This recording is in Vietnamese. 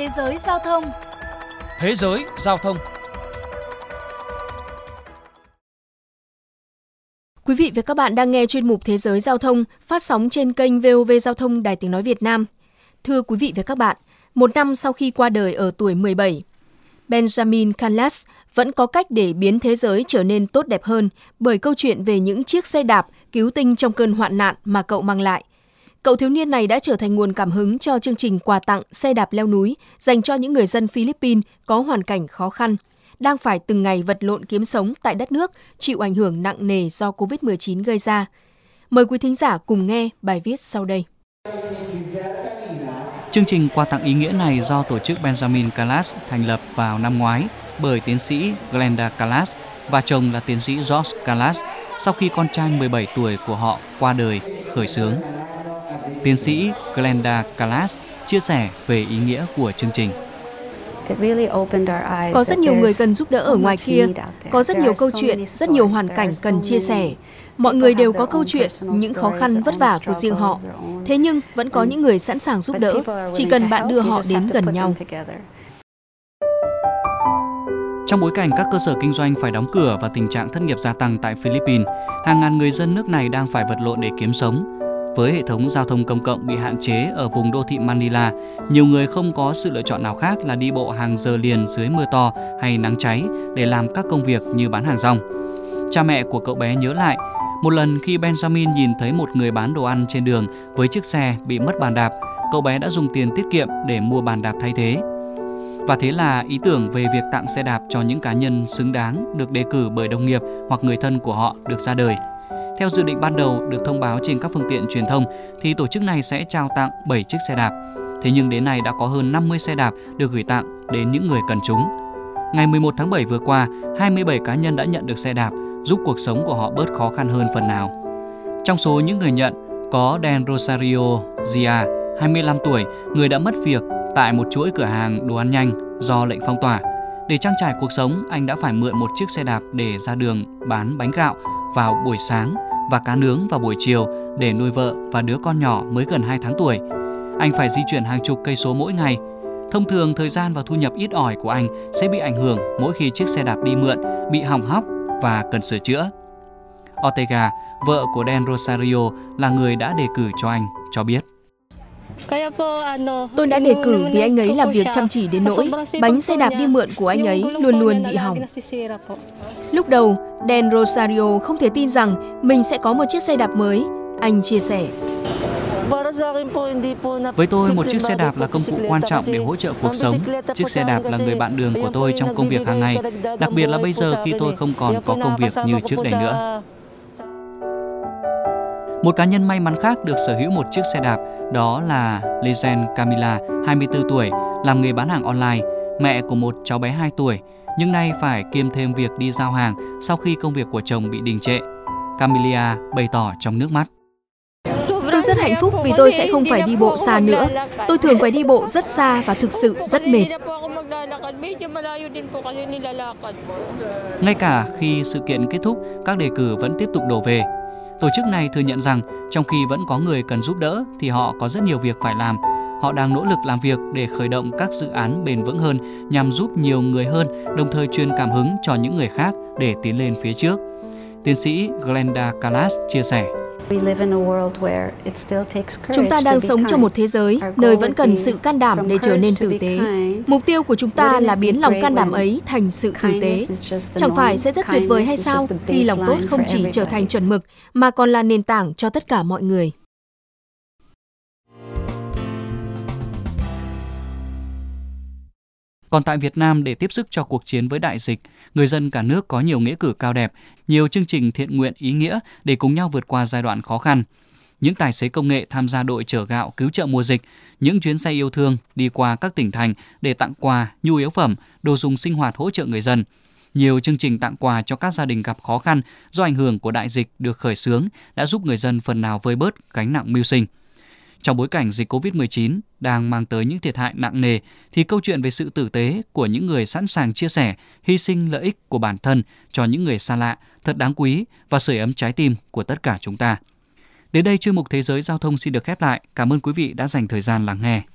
Thế giới giao thông. Thế giới giao thông. Quý vị và các bạn đang nghe chuyên mục Thế giới giao thông phát sóng trên kênh VOV Giao thông Đài Tiếng nói Việt Nam. Thưa quý vị và các bạn, một năm sau khi qua đời ở tuổi 17, Benjamin Kallas vẫn có cách để biến thế giới trở nên tốt đẹp hơn bởi câu chuyện về những chiếc xe đạp cứu tinh trong cơn hoạn nạn mà cậu mang lại. Cậu thiếu niên này đã trở thành nguồn cảm hứng cho chương trình quà tặng xe đạp leo núi dành cho những người dân Philippines có hoàn cảnh khó khăn, đang phải từng ngày vật lộn kiếm sống tại đất nước chịu ảnh hưởng nặng nề do COVID-19 gây ra. Mời quý thính giả cùng nghe bài viết sau đây. Chương trình quà tặng ý nghĩa này do tổ chức Benjamin Kallas thành lập vào năm ngoái bởi tiến sĩ Glenda Kallas và chồng là tiến sĩ George Callas sau khi con trai 17 tuổi của họ qua đời khởi xướng. Tiến sĩ Glenda Kallas chia sẻ về ý nghĩa của chương trình. Có rất nhiều người cần giúp đỡ ở ngoài kia, có rất nhiều câu chuyện, rất nhiều hoàn cảnh cần chia sẻ. Mọi người đều có câu chuyện, những khó khăn vất vả của riêng họ. Thế nhưng vẫn có những người sẵn sàng giúp đỡ, chỉ cần bạn đưa họ đến gần nhau. Trong bối cảnh các cơ sở kinh doanh phải đóng cửa và tình trạng thất nghiệp gia tăng tại Philippines, hàng ngàn người dân nước này đang phải vật lộn để kiếm sống. Với hệ thống giao thông công cộng bị hạn chế ở vùng đô thị Manila, nhiều người không có sự lựa chọn nào khác là đi bộ hàng giờ liền dưới mưa to hay nắng cháy để làm các công việc như bán hàng rong. Cha mẹ của cậu bé nhớ lại, một lần khi Benjamin nhìn thấy một người bán đồ ăn trên đường với chiếc xe bị mất bàn đạp, cậu bé đã dùng tiền tiết kiệm để mua bàn đạp thay thế. Và thế là ý tưởng về việc tặng xe đạp cho những cá nhân xứng đáng được đề cử bởi đồng nghiệp hoặc người thân của họ được ra đời. Theo dự định ban đầu được thông báo trên các phương tiện truyền thông thì tổ chức này sẽ trao tặng 7 chiếc xe đạp. Thế nhưng đến nay đã có hơn 50 xe đạp được gửi tặng đến những người cần chúng. Ngày 11 tháng 7 vừa qua, 27 cá nhân đã nhận được xe đạp giúp cuộc sống của họ bớt khó khăn hơn phần nào. Trong số những người nhận có Den Rosario Gia, 25 tuổi, người đã mất việc tại một chuỗi cửa hàng đồ ăn nhanh do lệnh phong tỏa. Để trang trải cuộc sống, anh đã phải mượn một chiếc xe đạp để ra đường bán bánh gạo vào buổi sáng và cá nướng vào buổi chiều để nuôi vợ và đứa con nhỏ mới gần 2 tháng tuổi. Anh phải di chuyển hàng chục cây số mỗi ngày. Thông thường, thời gian và thu nhập ít ỏi của anh sẽ bị ảnh hưởng mỗi khi chiếc xe đạp đi mượn bị hỏng hóc và cần sửa chữa. Otega, vợ của Den Rosario, là người đã đề cử cho anh, cho biết. Tôi đã đề cử vì anh ấy làm việc chăm chỉ đến nỗi bánh xe đạp đi mượn của anh ấy luôn luôn bị hỏng. Lúc đầu, Den Rosario không thể tin rằng mình sẽ có một chiếc xe đạp mới, anh chia sẻ. Với tôi, một chiếc xe đạp là công cụ quan trọng để hỗ trợ cuộc sống. Chiếc xe đạp là người bạn đường của tôi trong công việc hàng ngày, đặc biệt là bây giờ khi tôi không còn có công việc như trước đây nữa. Một cá nhân may mắn khác được sở hữu một chiếc xe đạp, đó là Leizen Camila, 24 tuổi, làm nghề bán hàng online, mẹ của một cháu bé 2 tuổi, nhưng nay phải kiêm thêm việc đi giao hàng sau khi công việc của chồng bị đình trệ. Camila bày tỏ trong nước mắt. Tôi rất hạnh phúc vì tôi sẽ không phải đi bộ xa nữa. Tôi thường phải đi bộ rất xa và thực sự rất mệt. Ngay cả khi sự kiện kết thúc, các đề cử vẫn tiếp tục đổ về. Tổ chức này thừa nhận rằng trong khi vẫn có người cần giúp đỡ thì họ có rất nhiều việc phải làm. Họ đang nỗ lực làm việc để khởi động các dự án bền vững hơn nhằm giúp nhiều người hơn, đồng thời truyền cảm hứng cho những người khác để tiến lên phía trước. Tiến sĩ Glenda Kallas chia sẻ. Chúng ta đang sống trong một thế giới nơi vẫn cần sự can đảm để trở nên tử tế. Mục tiêu của chúng ta là biến lòng can đảm ấy thành sự tử tế. Chẳng phải sẽ rất tuyệt vời hay sao khi lòng tốt không chỉ trở thành chuẩn mực mà còn là nền tảng cho tất cả mọi người. Còn tại Việt Nam, để tiếp sức cho cuộc chiến với đại dịch, người dân cả nước có nhiều nghĩa cử cao đẹp, nhiều chương trình thiện nguyện ý nghĩa để cùng nhau vượt qua giai đoạn khó khăn. Những tài xế công nghệ tham gia đội chở gạo cứu trợ mùa dịch, những chuyến xe yêu thương đi qua các tỉnh thành để tặng quà, nhu yếu phẩm, đồ dùng sinh hoạt hỗ trợ người dân. Nhiều chương trình tặng quà cho các gia đình gặp khó khăn do ảnh hưởng của đại dịch được khởi xướng đã giúp người dân phần nào vơi bớt gánh nặng mưu sinh. Trong bối cảnh dịch COVID-19 đang mang tới những thiệt hại nặng nề thì câu chuyện về sự tử tế của những người sẵn sàng chia sẻ, hy sinh lợi ích của bản thân cho những người xa lạ thật đáng quý và sưởi ấm trái tim của tất cả chúng ta. Đến đây chuyên mục Thế giới Giao thông xin được khép lại. Cảm ơn quý vị đã dành thời gian lắng nghe.